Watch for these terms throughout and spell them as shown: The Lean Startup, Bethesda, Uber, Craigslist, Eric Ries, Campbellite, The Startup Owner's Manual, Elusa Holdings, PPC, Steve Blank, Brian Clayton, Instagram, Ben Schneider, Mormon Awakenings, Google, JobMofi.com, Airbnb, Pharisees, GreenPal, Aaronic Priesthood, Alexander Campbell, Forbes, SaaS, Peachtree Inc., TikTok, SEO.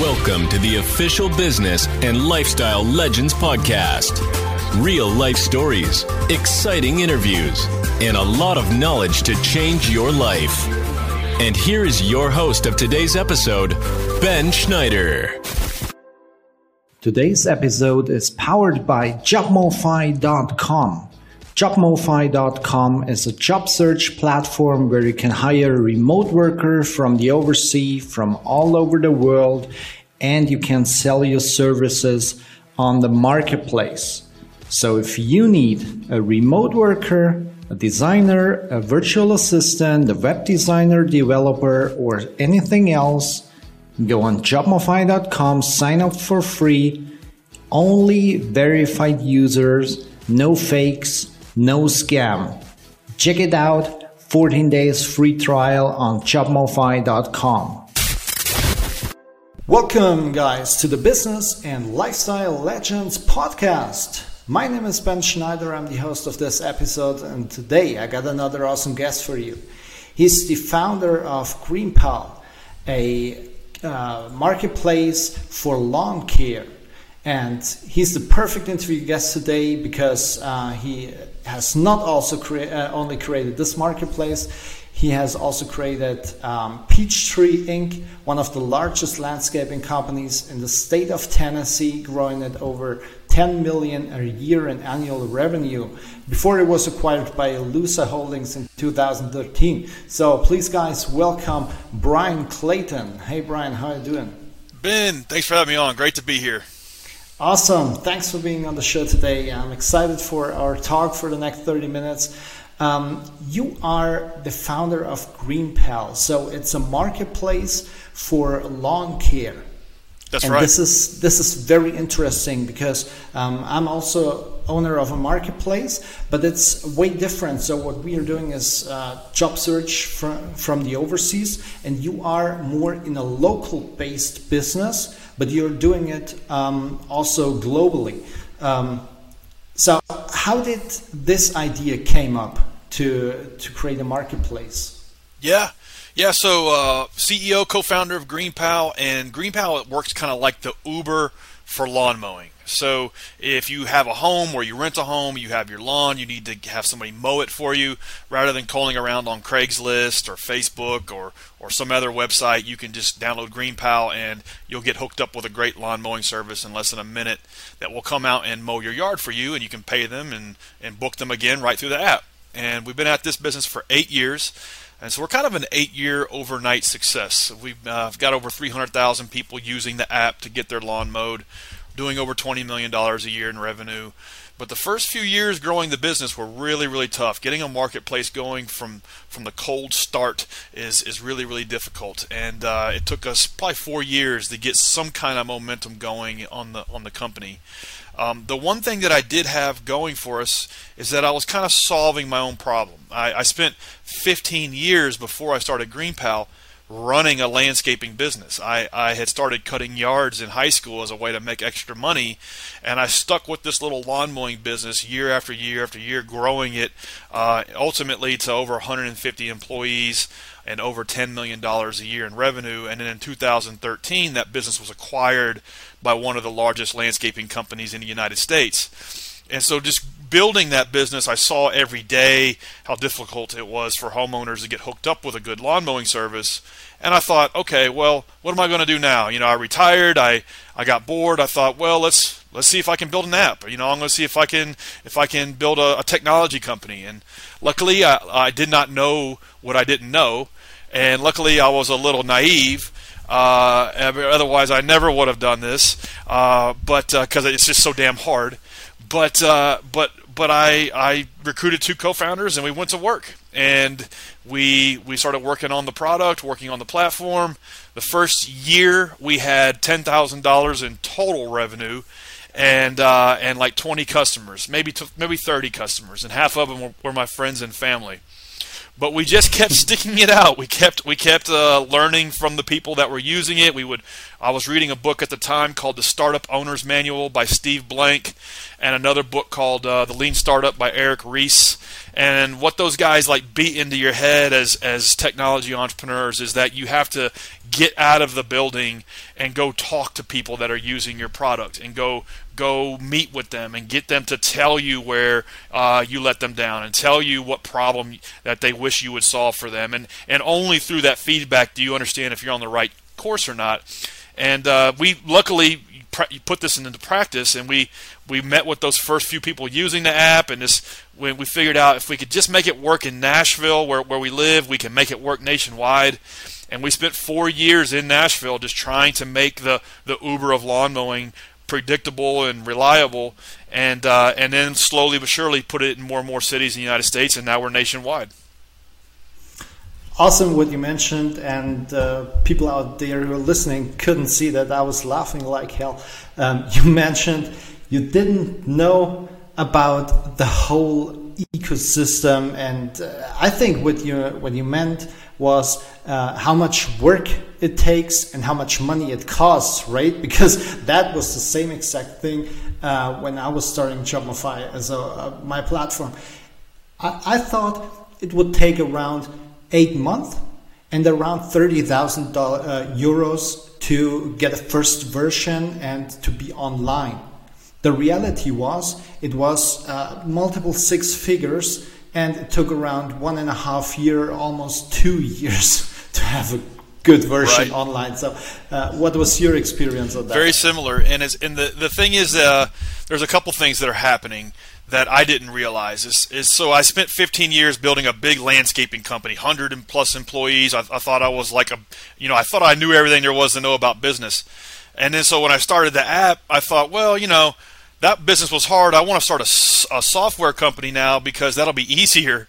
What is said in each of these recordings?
Welcome to the official Business and Lifestyle Legends podcast. Real life stories, exciting interviews, and a lot of knowledge to change your life. And here is your host of today's episode, Ben Schneider. Today's episode is powered by JobMofi.com. JobMofi.com is a job search platform where you can hire a remote worker from the overseas, from all over the world, and you can sell your services on the marketplace. So if you need a remote worker, a designer, a virtual assistant, a web designer, developer, or anything else, go on jobmofi.com, sign up for free. Only verified users, no fakes, no scam. Check it out. 14 days free trial on jobmofi.com. Welcome, guys, to the Business and Lifestyle Legends podcast. My name is Ben Schneider, I'm the host of this episode, and today I got another awesome guest for you. He's the founder of GreenPal, a marketplace for lawn care. And he's the perfect interview guest today because he has not also only created this marketplace, he has also created Peachtree Inc., one of the largest landscaping companies in the state of Tennessee, growing at over 10 million a year in annual revenue before it was acquired by Elusa Holdings in 2013. So please, guys, welcome Brian Clayton. Hey, Brian, how are you doing? Ben, thanks for having me on. Great to be here. Awesome. Thanks for being on the show today. I'm excited for our talk for the next 30 minutes. You are the founder of GreenPal. So it's a marketplace for lawn care. That's right. This is very interesting because I'm also owner of a marketplace, but it's way different. So what we are doing is job search from the overseas, and you are more in a local-based business, but you're doing it also globally. So how did this idea came up to create a marketplace? Yeah. So CEO, co-founder of GreenPal, and GreenPal, it works kind of like the Uber for lawn mowing. So if you have a home or you rent a home, you have your lawn, you need to have somebody mow it for you. Rather than calling around on Craigslist or Facebook or some other website, you can just download GreenPal and you'll get hooked up with a great lawn mowing service in less than a minute that will come out and mow your yard for you, and you can pay them and book them again right through the app. And we've been at this business for 8 years. And so we're kind of an 8-year overnight success. We've got over 300,000 people using the app to get their lawn mowed, doing over $20 million a year in revenue. But the first few years growing the business were really, really tough. Getting a marketplace going from the cold start is really, really difficult. And it took us probably 4 years to get some kind of momentum going on the company. The one thing that I did have going for us is that I was kind of solving my own problem. I spent 15 years before I started GreenPal running a landscaping business. I had started cutting yards in high school as a way to make extra money, and I stuck with this little lawn mowing business year after year after year, growing it ultimately to over 150 employees and over $10 million a year in revenue. And then in 2013, that business was acquired by one of the largest landscaping companies in the United States. And so just building that business, I saw every day how difficult it was for homeowners to get hooked up with a good lawn mowing service. And I thought, okay, well, what am I going to do now? You know, I retired, I got bored. I thought, well, let's see if I can build an app. You know, I'm going to see if I can build a technology company. And luckily, I did not know what I didn't know, and luckily I was a little naive. Otherwise, I never would have done this. But because it's just so damn hard. But I recruited 2 co-founders and we went to work, and we started working on the product, working on the platform. The first year we had $10,000 in total revenue, and like 20 customers, maybe 30 customers, and half of them were my friends and family. But we just kept sticking it out. We kept learning from the people that were using it. I was reading a book at the time called The Startup Owner's Manual by Steve Blank, and another book called The Lean Startup by Eric Ries. And what those guys like beat into your head as technology entrepreneurs is that you have to get out of the building and go talk to people that are using your product, and go meet with them and get them to tell you where you let them down, and tell you what problem that they wish you would solve for them. And only through that feedback do you understand if you're on the right course or not. And we luckily put this into practice, and we met with those first few people using the app, and we figured out if we could just make it work in Nashville where we live, we can make it work nationwide. And we spent 4 years in Nashville just trying to make the Uber of lawn mowing predictable and reliable, and then slowly but surely put it in more and more cities in the United States, and now we're nationwide. Awesome what you mentioned, and people out there who are listening couldn't see that I was laughing like hell. You mentioned you didn't know about the whole ecosystem, and I think what you meant was how much work it takes and how much money it costs, right? Because that was the same exact thing when I was starting JobMofi as my platform. I thought it would take around 8 months and around €30,000 to get a first version and to be online. The reality was it was multiple six figures, and it took around 1.5 years, almost 2 years to have a good version online. So what was your experience on that? Very similar. And the thing is, there's a couple things that are happening that I didn't realize. So I spent 15 years building a big landscaping company, 100 and plus employees. I thought I was like I thought I knew everything there was to know about business. And then so when I started the app, I thought, well, that business was hard. I want to start a software company now because that'll be easier.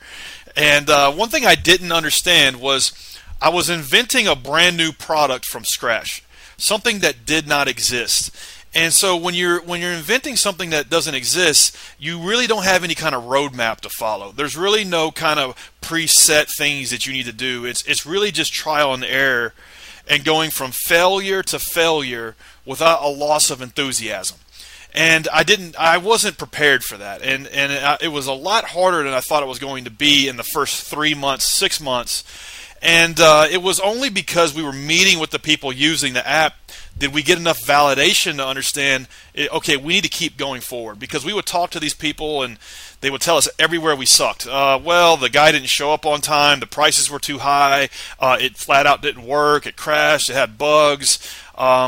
And one thing I didn't understand was I was inventing a brand new product from scratch, something that did not exist. And so when you're inventing something that doesn't exist, you really don't have any kind of roadmap to follow. There's really no kind of preset things that you need to do. It's really just trial and error and going from failure to failure without a loss of enthusiasm. And I wasn't prepared for that. And it was a lot harder than I thought it was going to be in the first 3 months, 6 months. And it was only because we were meeting with the people using the app did we get enough validation to understand, okay, we need to keep going forward. Because we would talk to these people and they would tell us everywhere we sucked. The guy didn't show up on time. The prices were too high. It flat out didn't work. It crashed. It had bugs. I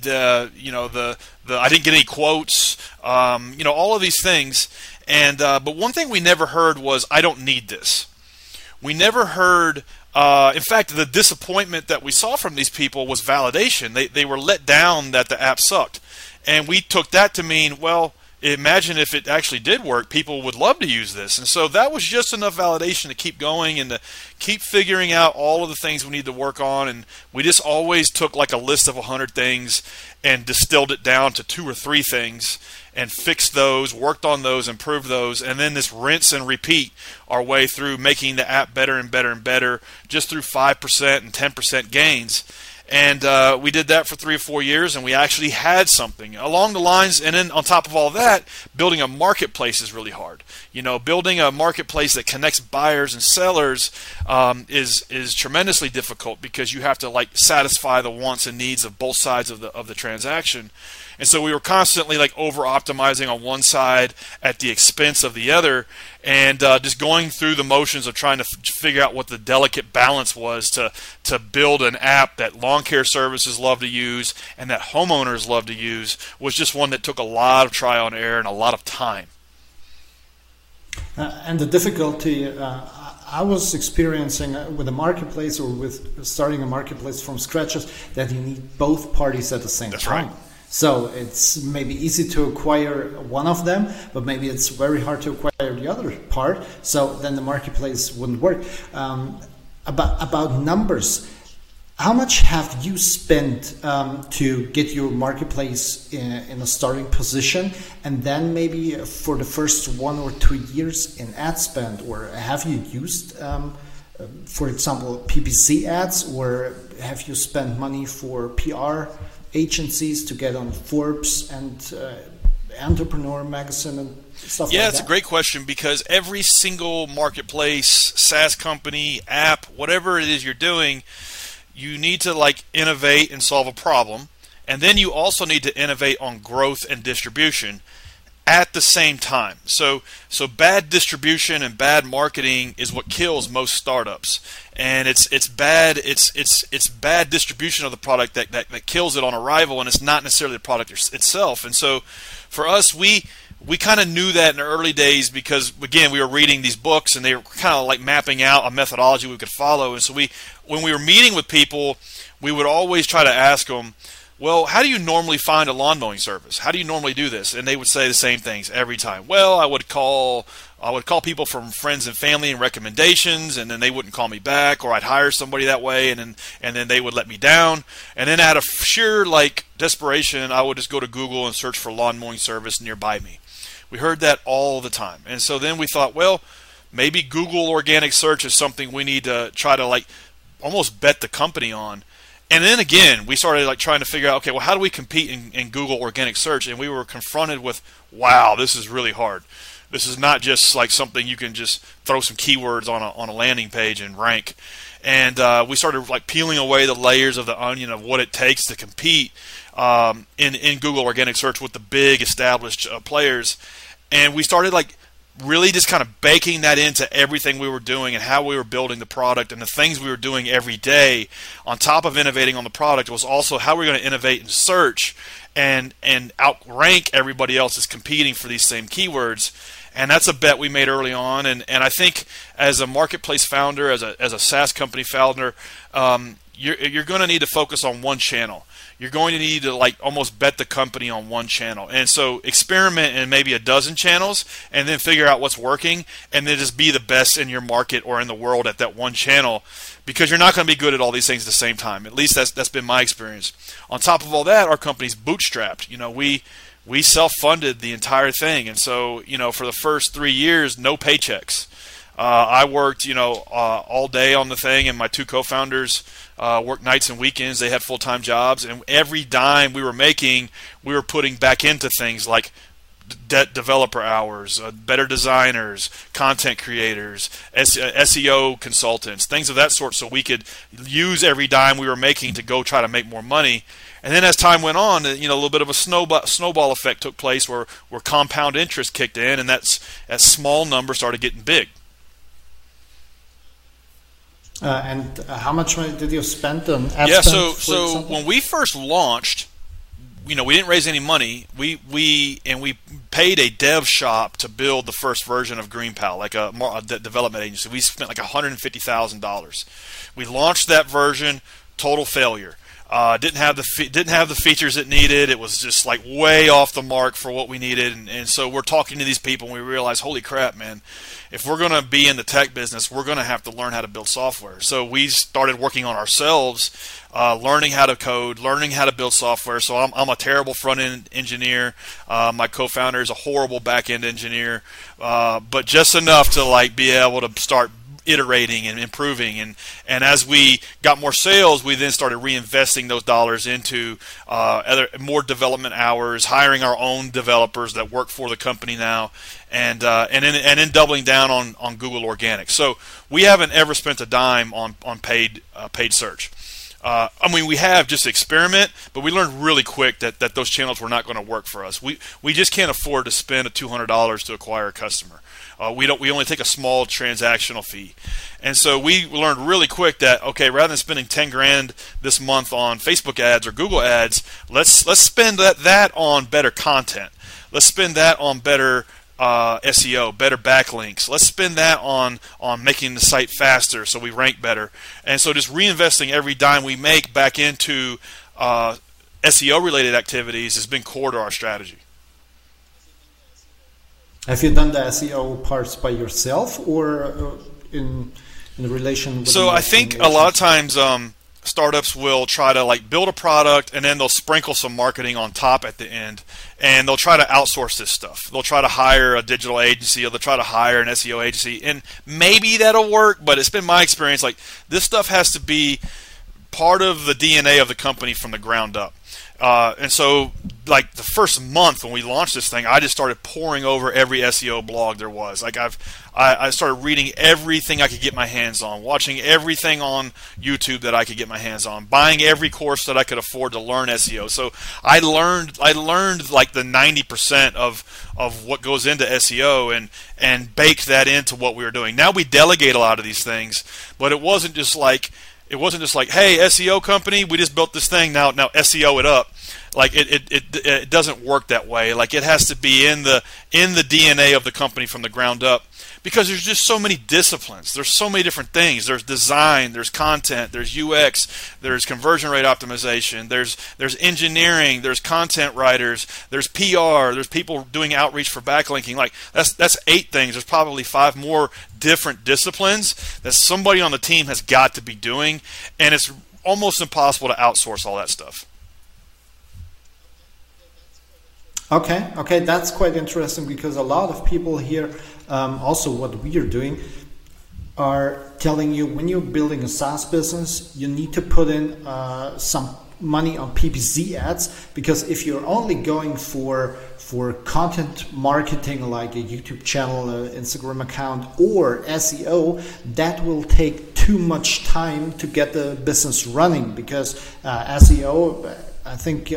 didn't get any quotes. All of these things. And but one thing we never heard was, I don't need this. We never heard. In fact, the disappointment that we saw from these people was validation. They were let down that the app sucked. And we took that to mean, well, imagine if it actually did work, people would love to use this. And so that was just enough validation to keep going and to keep figuring out all of the things we need to work on. And we just always took like a list of 100 things and distilled it down to 2 or 3 things and fixed those, worked on those, improved those, and then this rinse and repeat our way through making the app better and better and better just through 5% and 10% gains. And we did that for 3 or 4 years, and we actually had something along the lines. And then on top of all that, building a marketplace is really hard. Building a marketplace that connects buyers and sellers is tremendously difficult because you have to satisfy the wants and needs of both sides of the transaction. And so we were constantly over-optimizing on one side at the expense of the other, and just going through the motions of trying to figure out what the delicate balance was to build an app that lawn care services love to use and that homeowners love to use was just one that took a lot of trial and error and a lot of time. And the difficulty I was experiencing with a marketplace or with starting a marketplace from scratch is that you need both parties at the same time. Right. So it's maybe easy to acquire one of them, but maybe it's very hard to acquire the other part. So then the marketplace wouldn't work. About numbers, how much have you spent to get your marketplace in a starting position? And then maybe for the first 1 or 2 years in ad spend, or have you used, for example, PPC ads, or have you spent money for PR agencies to get on Forbes and entrepreneur magazine and stuff like that? Yeah, it's a great question, because every single marketplace, SaaS company, app, whatever it is you're doing, you need to like innovate and solve a problem. And then you also need to innovate on growth and distribution at the same time. So bad distribution and bad marketing is what kills most startups. And it's bad distribution of the product that kills it on arrival, and it's not necessarily the product itself. And so for us, we kind of knew that in the early days, because again, we were reading these books and they were kind of like mapping out a methodology we could follow. And so when we were meeting with people, we would always try to ask them, well, how do you normally find a lawn mowing service? How do you normally do this? And they would say the same things every time. Well, I would call people from friends and family and recommendations, and then they wouldn't call me back, or I'd hire somebody that way, and then they would let me down. And then out of sheer like desperation, I would just go to Google and search for lawn mowing service nearby me. We heard that all the time. And so then we thought, well, maybe Google organic search is something we need to try to like almost bet the company on. And then again, we started like trying to figure out, okay, well, how do we compete in Google organic search? And we were confronted with, wow, this is really hard. This is not just like something you can just throw some keywords on a landing page and rank. And we started like peeling away the layers of the onion of what it takes to compete in Google organic search with the big established players. And we started like really just kind of baking that into everything we were doing and how we were building the product and the things we were doing every day. On top of innovating on the product was also how we're going to innovate in search and outrank everybody else that's competing for these same keywords. And that's a bet we made early on. And I think as a marketplace founder, as a SaaS company founder, you're going to need to focus on one channel. You're going to need to like almost bet the company on one channel. And so experiment in maybe a dozen channels and then figure out what's working, and then just be the best in your market or in the world at that one channel, because you're not going to be good at all these things at the same time. At least that's been my experience. On top of all that, our company's bootstrapped. You know, we self-funded the entire thing. And so, you know, for the first 3 years, no paychecks. I worked, you know, all day on the thing, and my two co-founders worked nights and weekends. They had full-time jobs, and every dime we were making, we were putting back into things like developer hours, better designers, content creators, SEO consultants, things of that sort, so we could use every dime we were making to go try to make more money. And then as time went on, you know, a little bit of a snowball effect took place where compound interest kicked in, and that small number started getting big. And how much money did you spend on ad spend, so when we first launched, you know, we didn't raise any money. We paid a dev shop to build the first version of GreenPal, like a development agency. We spent like $150,000. We launched that version, total failure. Didn't have the features it needed. It was just like way off the mark for what we needed, and so we're talking to these people and we realize, holy crap, man, if we're going to be in the tech business, we're going to have to learn how to build software. So we started working on ourselves, learning how to code, learning how to build software. So I'm a terrible front-end engineer. My co-founder is a horrible back-end engineer, but just enough to like be able to start iterating and improving, and as we got more sales, we then started reinvesting those dollars into other more development hours, hiring our own developers that work for the company now, and then doubling down on Google Organics. So we haven't ever spent a dime on paid search. I mean, we have just experiment, but we learned really quick that those channels were not going to work for us. We just can't afford to spend $200 to acquire a customer. We only take a small transactional fee, and so we learned really quick that, okay, rather than spending $10,000 this month on Facebook ads or Google ads, let's spend that on better content. Let's spend that on better SEO, better backlinks. Let's spend that on making the site faster so we rank better. And so just reinvesting every dime we make back into SEO-related activities has been core to our strategy. Have you done the SEO parts by yourself or in relation with? So I think a lot of times startups will try to like build a product and then they'll sprinkle some marketing on top at the end, and they'll try to outsource this stuff. They'll try to hire a digital agency, or they'll try to hire an SEO agency, and maybe that'll work, but it's been my experience like this stuff has to be part of the DNA of the company from the ground up. And so, like, the first month when we launched this thing, I just started pouring over every SEO blog there was. Like, I started reading everything I could get my hands on, watching everything on YouTube that I could get my hands on, buying every course that I could afford to learn SEO. So I learned like the 90% of what goes into SEO and baked that into what we were doing. Now we delegate a lot of these things, but it wasn't just like, hey, SEO company, we just built this thing, now SEO it up. Like it doesn't work that way. Like it has to be in the DNA of the company from the ground up, because there's just so many disciplines. There's so many different things. There's design, there's content, there's UX, there's conversion rate optimization, there's engineering, there's content writers, there's PR, there's people doing outreach for backlinking. Like that's 8 things. There's probably 5 more different disciplines that somebody on the team has got to be doing, and it's almost impossible to outsource all that stuff. Okay, that's quite interesting, because a lot of people here, also what we are doing, are telling you when you're building a SaaS business, you need to put in some money on PPC ads, because if you're only going for content marketing like a YouTube channel, an Instagram account, or SEO, that will take too much time to get the business running, because SEO, I think...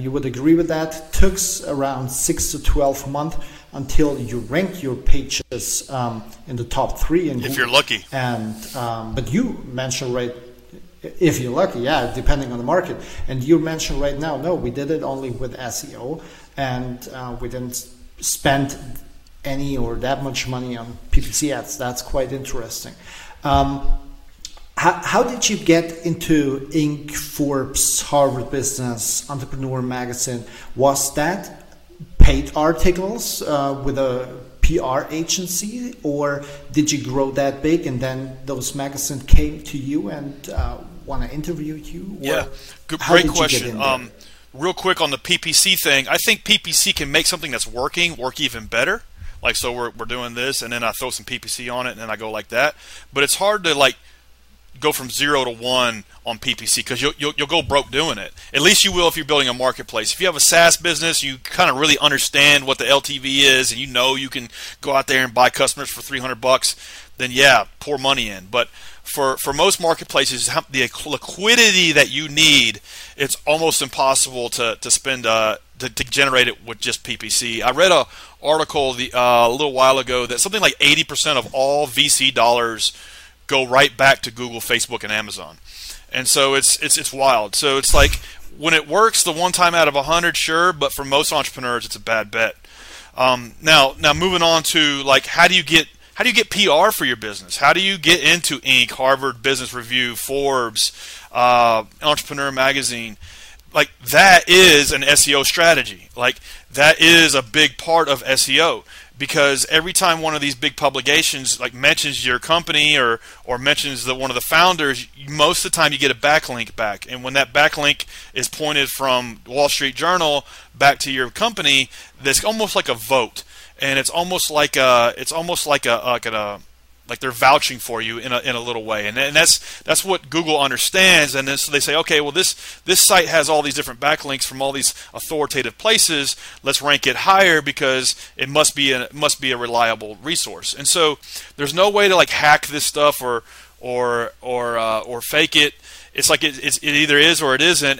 you would agree with that, took around 6 to 12 months until you rank your pages in the top 3. And if you're lucky. And but you mentioned right, if you're lucky, yeah, depending on the market. And you mentioned right now, no, we did it only with SEO, and we didn't spend any or that much money on PPC ads. That's quite interesting. How did you get into Inc., Forbes, Harvard Business, Entrepreneur Magazine? Was that paid articles with a PR agency, or did you grow that big and then those magazines came to you and want to interview you? Yeah, great question. Real quick on the PPC thing, I think PPC can make something that's working work even better. Like, so we're doing this, and then I throw some PPC on it, and then I go like that. But it's hard to, like, go from 0 to 1 on PPC, because you'll go broke doing it. At least you will if you're building a marketplace. If you have a SaaS business, you kind of really understand what the LTV is, and you know you can go out there and buy customers for $300. Then yeah, pour money in. But for most marketplaces, the liquidity that you need, it's almost impossible to spend to generate it with just PPC. I read a article a little while ago that something like 80% of all VC dollars go right back to Google, Facebook, and Amazon, and so it's wild. So it's like, when it works, the one time out of 100, sure, but for most entrepreneurs, it's a bad bet. Now moving on to, like, how do you get PR for your business? How do you get into Inc., Harvard Business Review, Forbes, Entrepreneur Magazine? Like, that is an SEO strategy. Like, that is a big part of SEO. Because every time one of these big publications, like, mentions your company or mentions one of the founders, most of the time you get a backlink back. And when that backlink is pointed from Wall Street Journal back to your company, that's almost like a vote, and it's almost like they're vouching for you in a little way, and that's what Google understands. And then so they say, okay, well, this site has all these different backlinks from all these authoritative places. Let's rank it higher, because it must be a reliable resource. And so there's no way to, like, hack this stuff or fake it. It's like it either is or it isn't.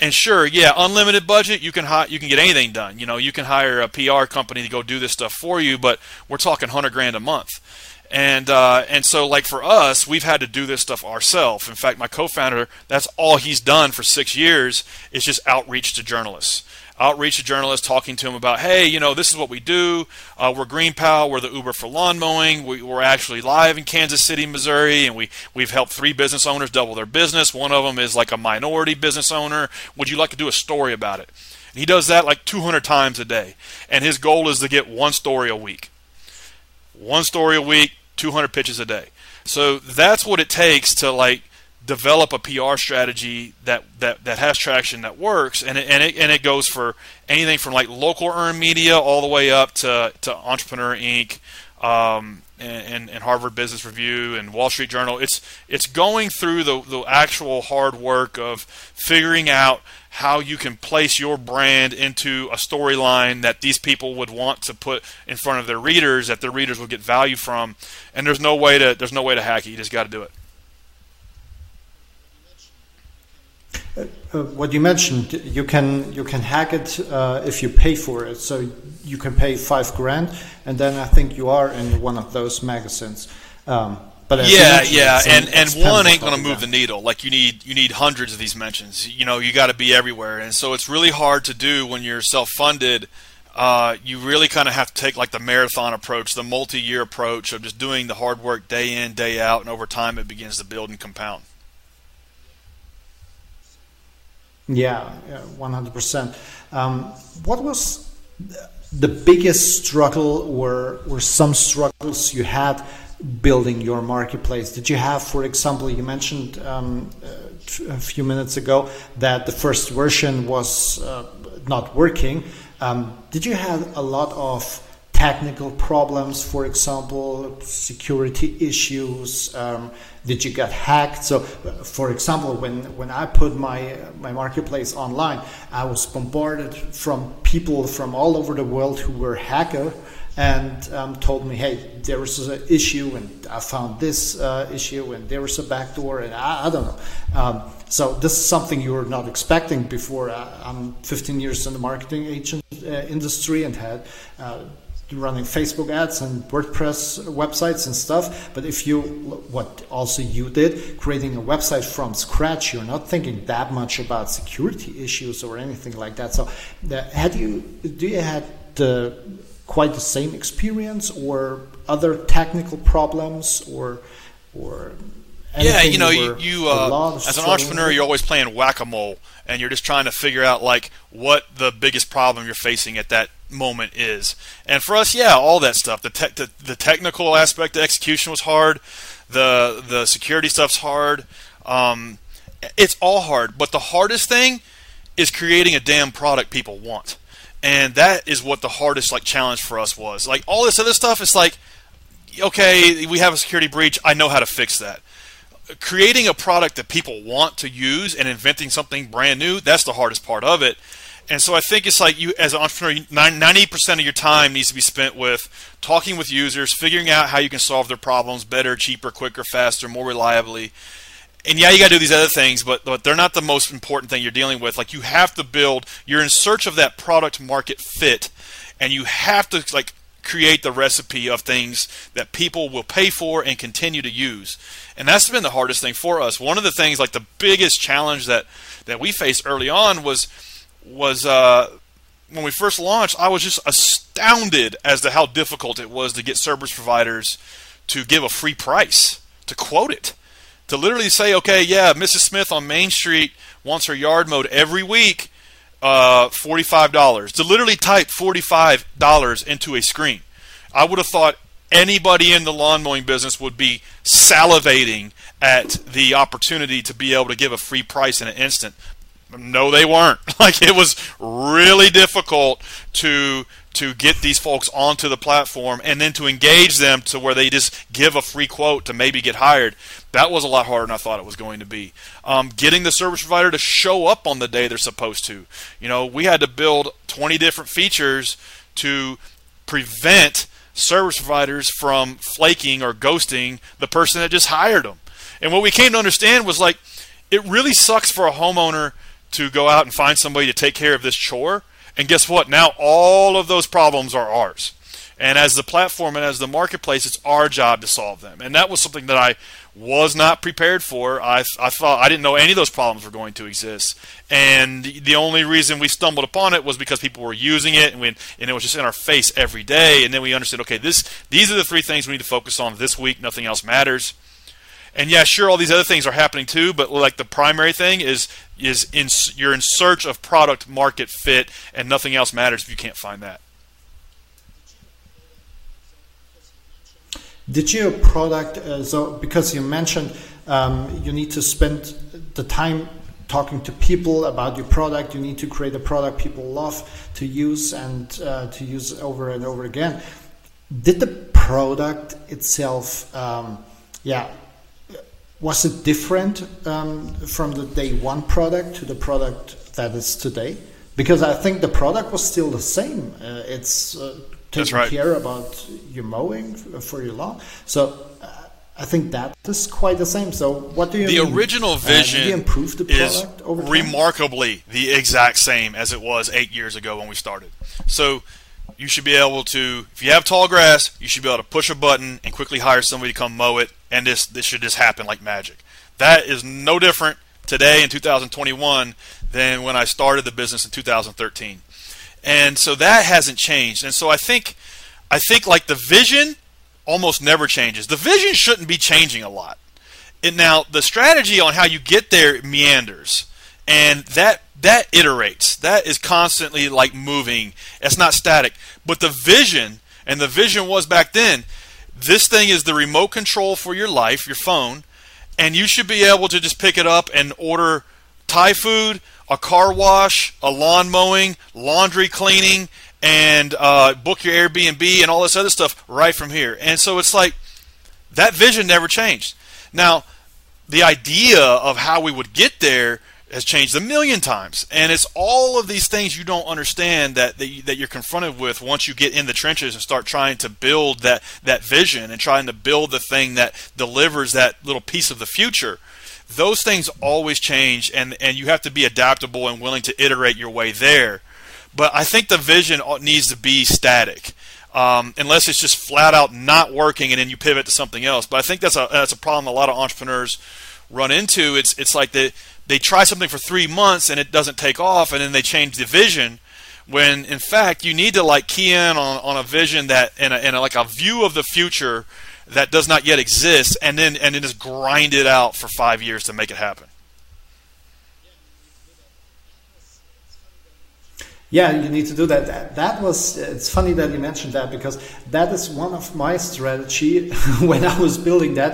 And sure, yeah, unlimited budget, you can get anything done. You know, you can hire a PR company to go do this stuff for you, but we're talking $100,000 a month. And so, like, for us, we've had to do this stuff ourselves. In fact, my co-founder, that's all he's done for 6 years is just outreach to journalists, talking to them about, hey, you know, this is what we do. We're GreenPal. We're the Uber for lawn mowing. We're actually live in Kansas City, Missouri, and we've helped 3 business owners double their business. One of them is, like, a minority business owner. Would you like to do a story about it? And he does that, like, 200 times a day, and his goal is to get one story a week. 200 pitches a day. So that's what it takes to, like, develop a PR strategy that has traction, that works, and it goes for anything from, like, local earned media all the way up to Entrepreneur Inc., and Harvard Business Review and Wall Street Journal. It's going through the actual hard work of figuring out how you can place your brand into a storyline that these people would want to put in front of their readers, that their readers will get value from. And there's no way to hack it. You just got to do it. What you mentioned, you can hack it if you pay for it. So you can pay $5,000, and then I think you are in one of those magazines. But one ain't going to move the needle. Like you need hundreds of these mentions. You know, you got to be everywhere, and so it's really hard to do when you're self-funded. You really kind of have to take like the marathon approach, the multi-year approach of just doing the hard work day in, day out, and over time it begins to build and compound. Yeah, 100%. What was the biggest struggle or some struggles you had building your marketplace? Did you have, for example, you mentioned a few minutes ago that the first version was not working. Did you have a lot of technical problems, for example, security issues? Did you get hacked? So, for example, when I put my marketplace online, I was bombarded from people from all over the world who were hackers and told me, hey, there was an issue, and I found this issue, and there was a backdoor, and I don't know. So this is something you were not expecting before. I'm 15 years in the marketing agent industry and had running Facebook ads and WordPress websites and stuff. But if you, what also you did, creating a website from scratch, you're not thinking that much about security issues or anything like that. So do you have quite the same experience or other technical problems or anything? Yeah, you know, you as an entrepreneur, you're always playing whack-a-mole, and you're just trying to figure out like what the biggest problem you're facing at that moment is. And for us, yeah, all that stuff, the technical aspect, the execution was hard, the security stuff's hard, it's all hard. But the hardest thing is creating a damn product people want, and that is what the hardest like challenge for us was. Like all this other stuff, it's like, okay, we have a security breach, I know how to fix that. Creating a product that people want to use and inventing something brand new, that's the hardest part of it. And so I think it's like you, as an entrepreneur, 90% of your time needs to be spent with talking with users, figuring out how you can solve their problems better, cheaper, quicker, faster, more reliably. And yeah, you got to do these other things, but they're not the most important thing you're dealing with. Like you have to build, you're in search of that product market fit, and you have to like create the recipe of things that people will pay for and continue to use. And that's been the hardest thing for us. One of the things, like the biggest challenge that we faced early on was when we first launched, I was just astounded as to how difficult it was to get service providers to give a free price, to quote it, to literally say, okay, yeah, Mrs. Smith on Main Street wants her yard mowed every week, $45, to literally type $45 into a screen. I would have thought anybody in the lawn mowing business would be salivating at the opportunity to be able to give a free price in an instant. No, they weren't. Like it was really difficult to get these folks onto the platform and then to engage them to where they just give a free quote to maybe get hired. That was a lot harder than I thought it was going to be. Getting the service provider to show up on the day they're supposed to. You know, we had to build 20 different features to prevent service providers from flaking or ghosting the person that just hired them. And what we came to understand was like, it really sucks for a homeowner to go out and find somebody to take care of this chore. And guess what? Now all of those problems are ours. And as the platform and as the marketplace, it's our job to solve them. And that was something that I was not prepared for. I thought I didn't know any of those problems were going to exist. And the only reason we stumbled upon it was because people were using it and it was just in our face every day. And then we understood, okay, these are the three things we need to focus on this week. Nothing else matters. And yeah, sure, all these other things are happening too, but like the primary thing is you're in search of product market fit, and nothing else matters if you can't find that. Did your product? Because you mentioned you need to spend the time talking to people about your product, you need to create a product people love to use and to use over and over again. Did the product itself, was it different from the day one product to the product that is today? Because I think the product was still the same. It's taking care about your mowing for your lawn. So I think that is quite the same. So what do you mean? The original vision improve the product over time? Remarkably the exact same as it was 8 years ago when we started. So you should be able to, if you have tall grass, you should be able to push a button and quickly hire somebody to come mow it, and this should just happen like magic. That is no different today in 2021 than when I started the business in 2013. And so that hasn't changed. And so I think like the vision almost never changes. The vision shouldn't be changing a lot. And now the strategy on how you get there meanders, and that iterates. That is constantly like moving. It's not static. But the vision, and the vision was back then, this thing is the remote control for your life, your phone, and you should be able to just pick it up and order Thai food, a car wash, a lawn mowing, laundry cleaning, and book your Airbnb and all this other stuff right from here. And so it's like that vision never changed. Now, the idea of how we would get there has changed a million times, and it's all of these things you don't understand that you're confronted with once you get in the trenches and start trying to build that vision and trying to build the thing that delivers that little piece of the future. Those things always change, and you have to be adaptable and willing to iterate your way there. But I think the vision needs to be static, unless it's just flat out not working, and then you pivot to something else. But I think that's a problem a lot of entrepreneurs run into. It's like they try something for 3 months and it doesn't take off, and then they change the vision. When in fact you need to like key in on a vision that and like a view of the future that does not yet exist, and then just grind it out for 5 years to make it happen. Yeah, you need to do that. That was. It's funny that you mentioned that, because that is one of my strategy when I was building that.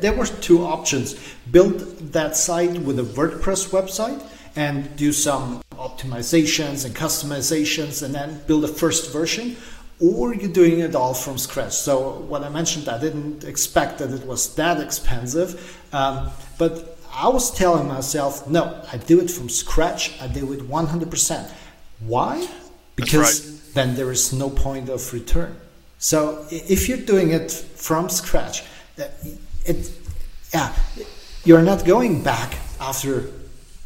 There were two options: build that site with a WordPress website and do some optimizations and customizations, and then build a first version, or you're doing it all from scratch. So what I mentioned, I didn't expect that it was that expensive, but I was telling myself, no, I do it from scratch. I do it 100%. Why? Because then there is no point of return. So if you're doing it from scratch, you're not going back after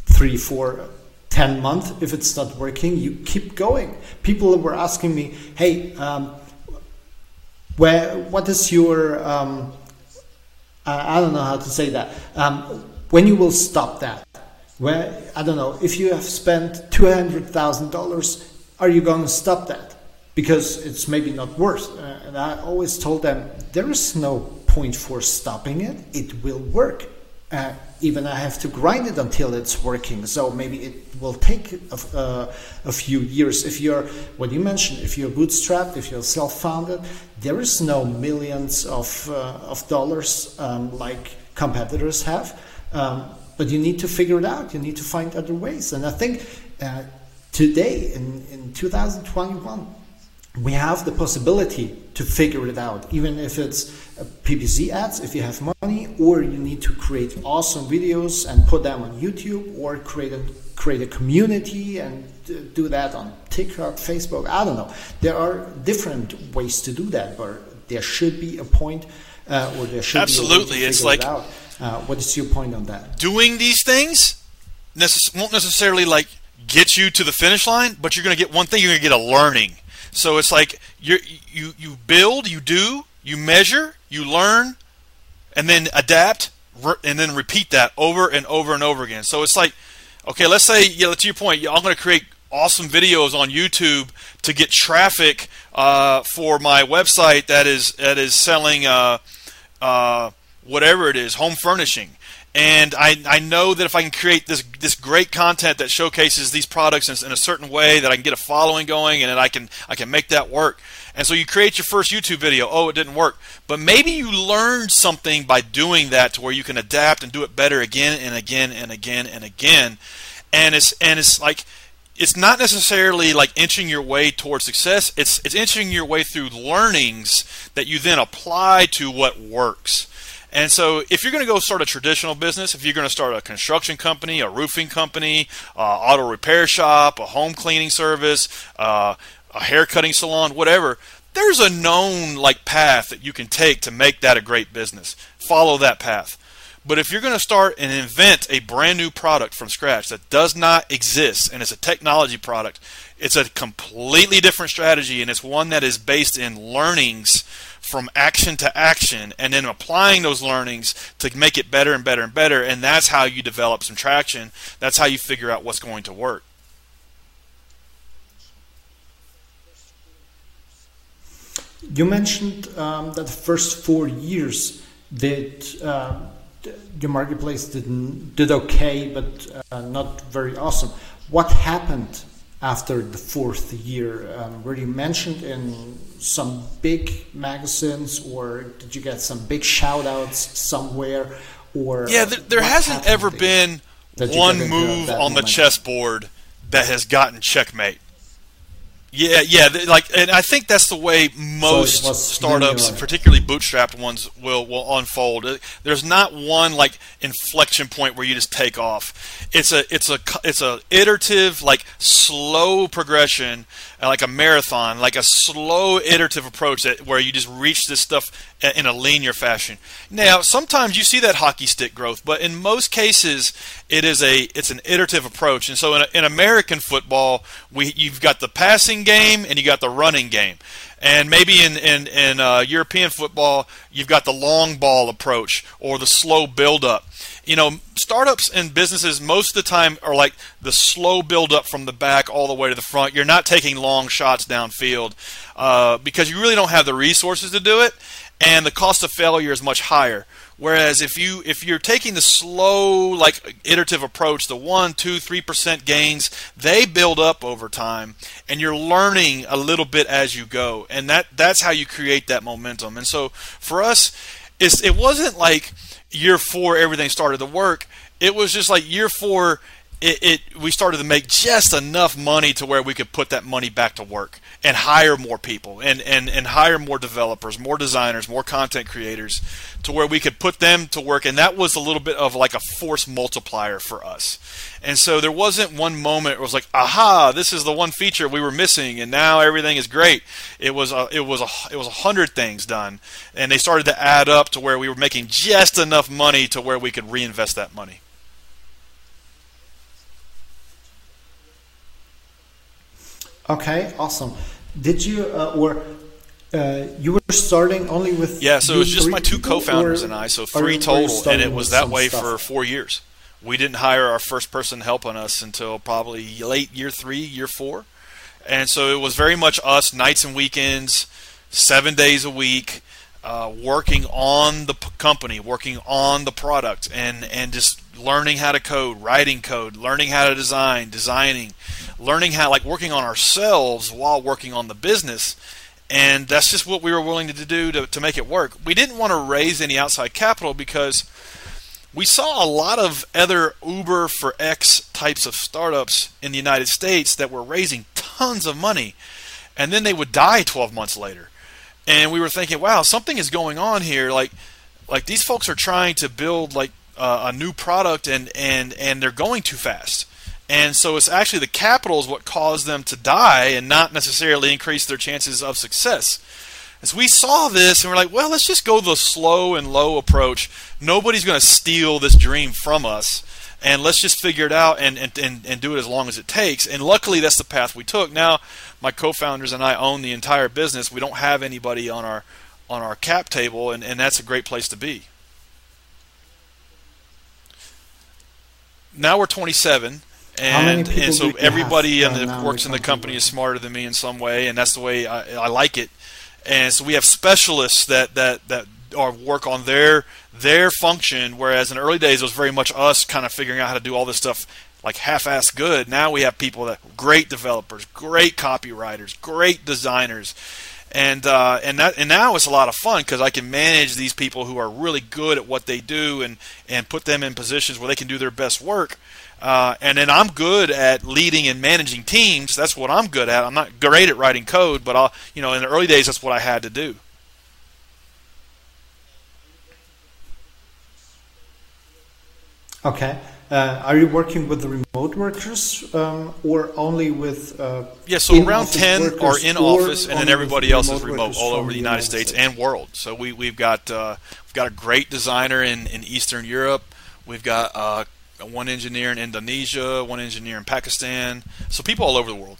3, 4, 10 months. If it's not working, you keep going. People were asking me, hey, what is your, I don't know how to say that. When you will stop that? Well, I don't know. If you have spent $200,000, are you going to stop that? Because it's maybe not worth. And I always told them, there is no point for stopping it. It will work. Even I have to grind it until it's working. So maybe it will take a few years. If you're, what you mentioned, if you're bootstrapped, if you're self-founded, there is no millions of dollars like competitors have. But you need to figure it out. You need to find other ways. And I think today, in 2021, we have the possibility to figure it out, even if it's PPC ads, if you have money, or you need to create awesome videos and put them on YouTube, or create a community and do that on TikTok, Facebook. I don't know. There are different ways to do that, but there should be a point or there should be a way to figure it out. What is your point on that? Doing these things won't necessarily like get you to the finish line, but you're going to get one thing. You're going to get a learning. So it's like you build, you do, you measure, you learn, and then adapt, and then repeat that over and over and over again. So it's like, okay, let's say, to your point, I'm going to create awesome videos on YouTube to get traffic for my website that is selling whatever it is, home furnishing. And I know that if I can create this great content that showcases these products in a certain way, that I can get a following going, and then I can make that work. And so you create your first YouTube video. Oh, it didn't work. But maybe you learned something by doing that, to where you can adapt and do it better again and again and again and again. And it's like it's not necessarily like inching your way towards success. It's inching your way through learnings that you then apply to what works. And so if you're going to go start a traditional business, if you're going to start a construction company, a roofing company, auto repair shop, a home cleaning service, a hair cutting salon, whatever, there's a known like path that you can take to make that a great business. Follow that path. But if you're going to start and invent a brand new product from scratch that does not exist and it's a technology product, it's a completely different strategy, and it's one that is based in learnings from action to action and then applying those learnings to make it better and better and better. And that's how you develop some traction. That's how you figure out what's going to work. You mentioned that the first 4 years that your marketplace did okay, but not very awesome. What happened after the fourth year? Were you mentioned in some big magazines, or did you get some big shout outs somewhere? Or yeah, there hasn't ever been one move on the chessboard that has gotten checkmate. Yeah, and I think that's the way most startups, particularly bootstrapped ones, will unfold. There's not one like inflection point where you just take off. It's a iterative, like slow progression, like a marathon, like a slow iterative approach where you just reach this stuff in a linear fashion. Now, sometimes you see that hockey stick growth, but in most cases, it's an iterative approach. And so, in American football, you've got the passing game and you got the running game, and maybe in European football, you've got the long ball approach or the slow build up. You know, startups and businesses most of the time are like the slow build up from the back all the way to the front. You're not taking long shots downfield because you really don't have the resources to do it, and the cost of failure is much higher. Whereas if you're taking the slow, like iterative approach, the 1, 2, 3% gains, they build up over time, and you're learning a little bit as you go, and that's how you create that momentum. And so for us, it wasn't like year 4 everything started to work. It was just like year 4. We started to make just enough money to where we could put that money back to work and hire more people and hire more developers, more designers, more content creators, to where we could put them to work. And that was a little bit of like a force multiplier for us. And so there wasn't one moment where it was like, aha, this is the one feature we were missing, and now everything is great. It was 100 things done, and they started to add up to where we were making just enough money to where we could reinvest that money. Okay, awesome. Did you you were starting only with? Yeah, so it was just my 2 co-founders and I, so 3 total, and it was that way for 4 years. We didn't hire our first person helping us until probably late year 3, year 4, and so it was very much us, nights and weekends, 7 days a week, working on the company, working on the product, and just learning how to code, writing code, learning how to design, designing, learning how, like, working on ourselves while working on the business. And that's just what we were willing to do to make it work. We didn't want to raise any outside capital because we saw a lot of other Uber for X types of startups in the United States that were raising tons of money, and then they would die 12 months later. And we were thinking, wow, something is going on here. Like these folks are trying to build like a new product, and they're going too fast. And so it's actually the capital is what caused them to die and not necessarily increase their chances of success. As we saw this, and we're like, well, let's just go the slow and low approach. Nobody's going to steal this dream from us, and let's just figure it out and do it as long as it takes. And luckily, that's the path we took. Now, my co-founders and I own the entire business. We don't have anybody on our cap table, and that's a great place to be. Now we're 27. And so everybody that works in the company is smarter than me in some way, and that's the way I like it. And so we have specialists that are work on their function, whereas in the early days it was very much us kind of figuring out how to do all this stuff like half-assed good. Now we have people that great developers, great copywriters, great designers, And now it's a lot of fun because I can manage these people who are really good at what they do and put them in positions where they can do their best work. And then I'm good at leading and managing teams. That's what I'm good at. I'm not great at writing code, but I'll, you know, in the early days, that's what I had to do. Okay. Are you working with the remote workers or only with so around 10 are in office, and then everybody else is remote all over the United States and world. So we've got a great designer in Eastern Europe. We've got one engineer in Indonesia, one engineer in Pakistan. So people all over the world.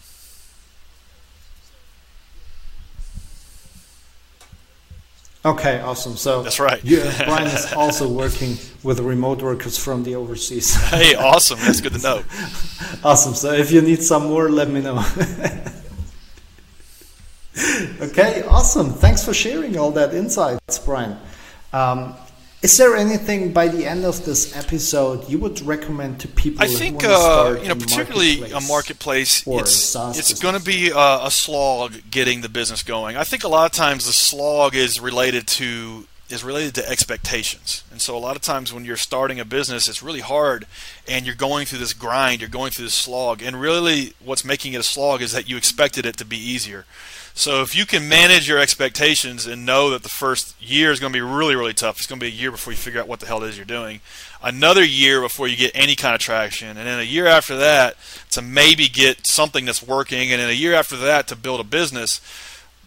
Okay, awesome. So that's right. Brian is also working with remote workers from the overseas. Hey, awesome. That's good to know. Awesome. So if you need some more, let me know. Okay, awesome. Thanks for sharing all that insights, Brian. Is there anything by the end of this episode you would recommend to people? I think, particularly a marketplace, it's going to be a slog getting the business going. I think a lot of times the slog is related to expectations. And so a lot of times when you're starting a business, it's really hard and you're going through this grind, you're going through this slog. And really what's making it a slog is that you expected it to be easier. So if you can manage your expectations and know that the first year is going to be really, really tough, it's going to be a year before you figure out what the hell it is you're doing, another year before you get any kind of traction, and then a year after that to maybe get something that's working, and then a year after that to build a business,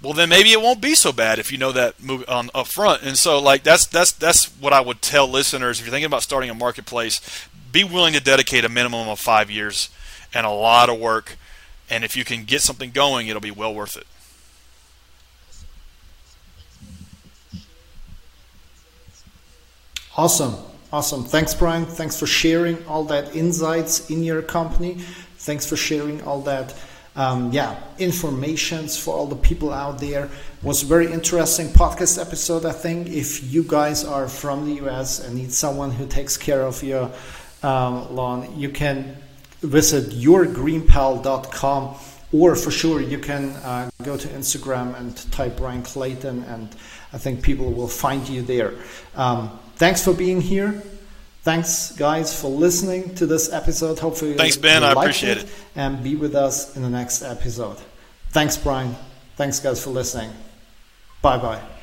well, then maybe it won't be so bad if you know that move up front. And so, like, that's what I would tell listeners. If you're thinking about starting a marketplace, be willing to dedicate a minimum of 5 years and a lot of work. And if you can get something going, it'll be well worth it. Awesome. Thanks, Brian. Thanks for sharing all that insights in your company. Thanks for sharing all that informations for all the people out there. It was a very interesting podcast episode, I think. If you guys are from the US and need someone who takes care of your lawn, you can visit yourgreenpal.com, or for sure you can go to Instagram and type Brian Clayton, and I think people will find you there. Thanks for being here. Thanks, guys, for listening to this episode. Hopefully, thanks, Ben. I appreciate it. And be with us in the next episode. Thanks, Brian. Thanks, guys, for listening. Bye-bye.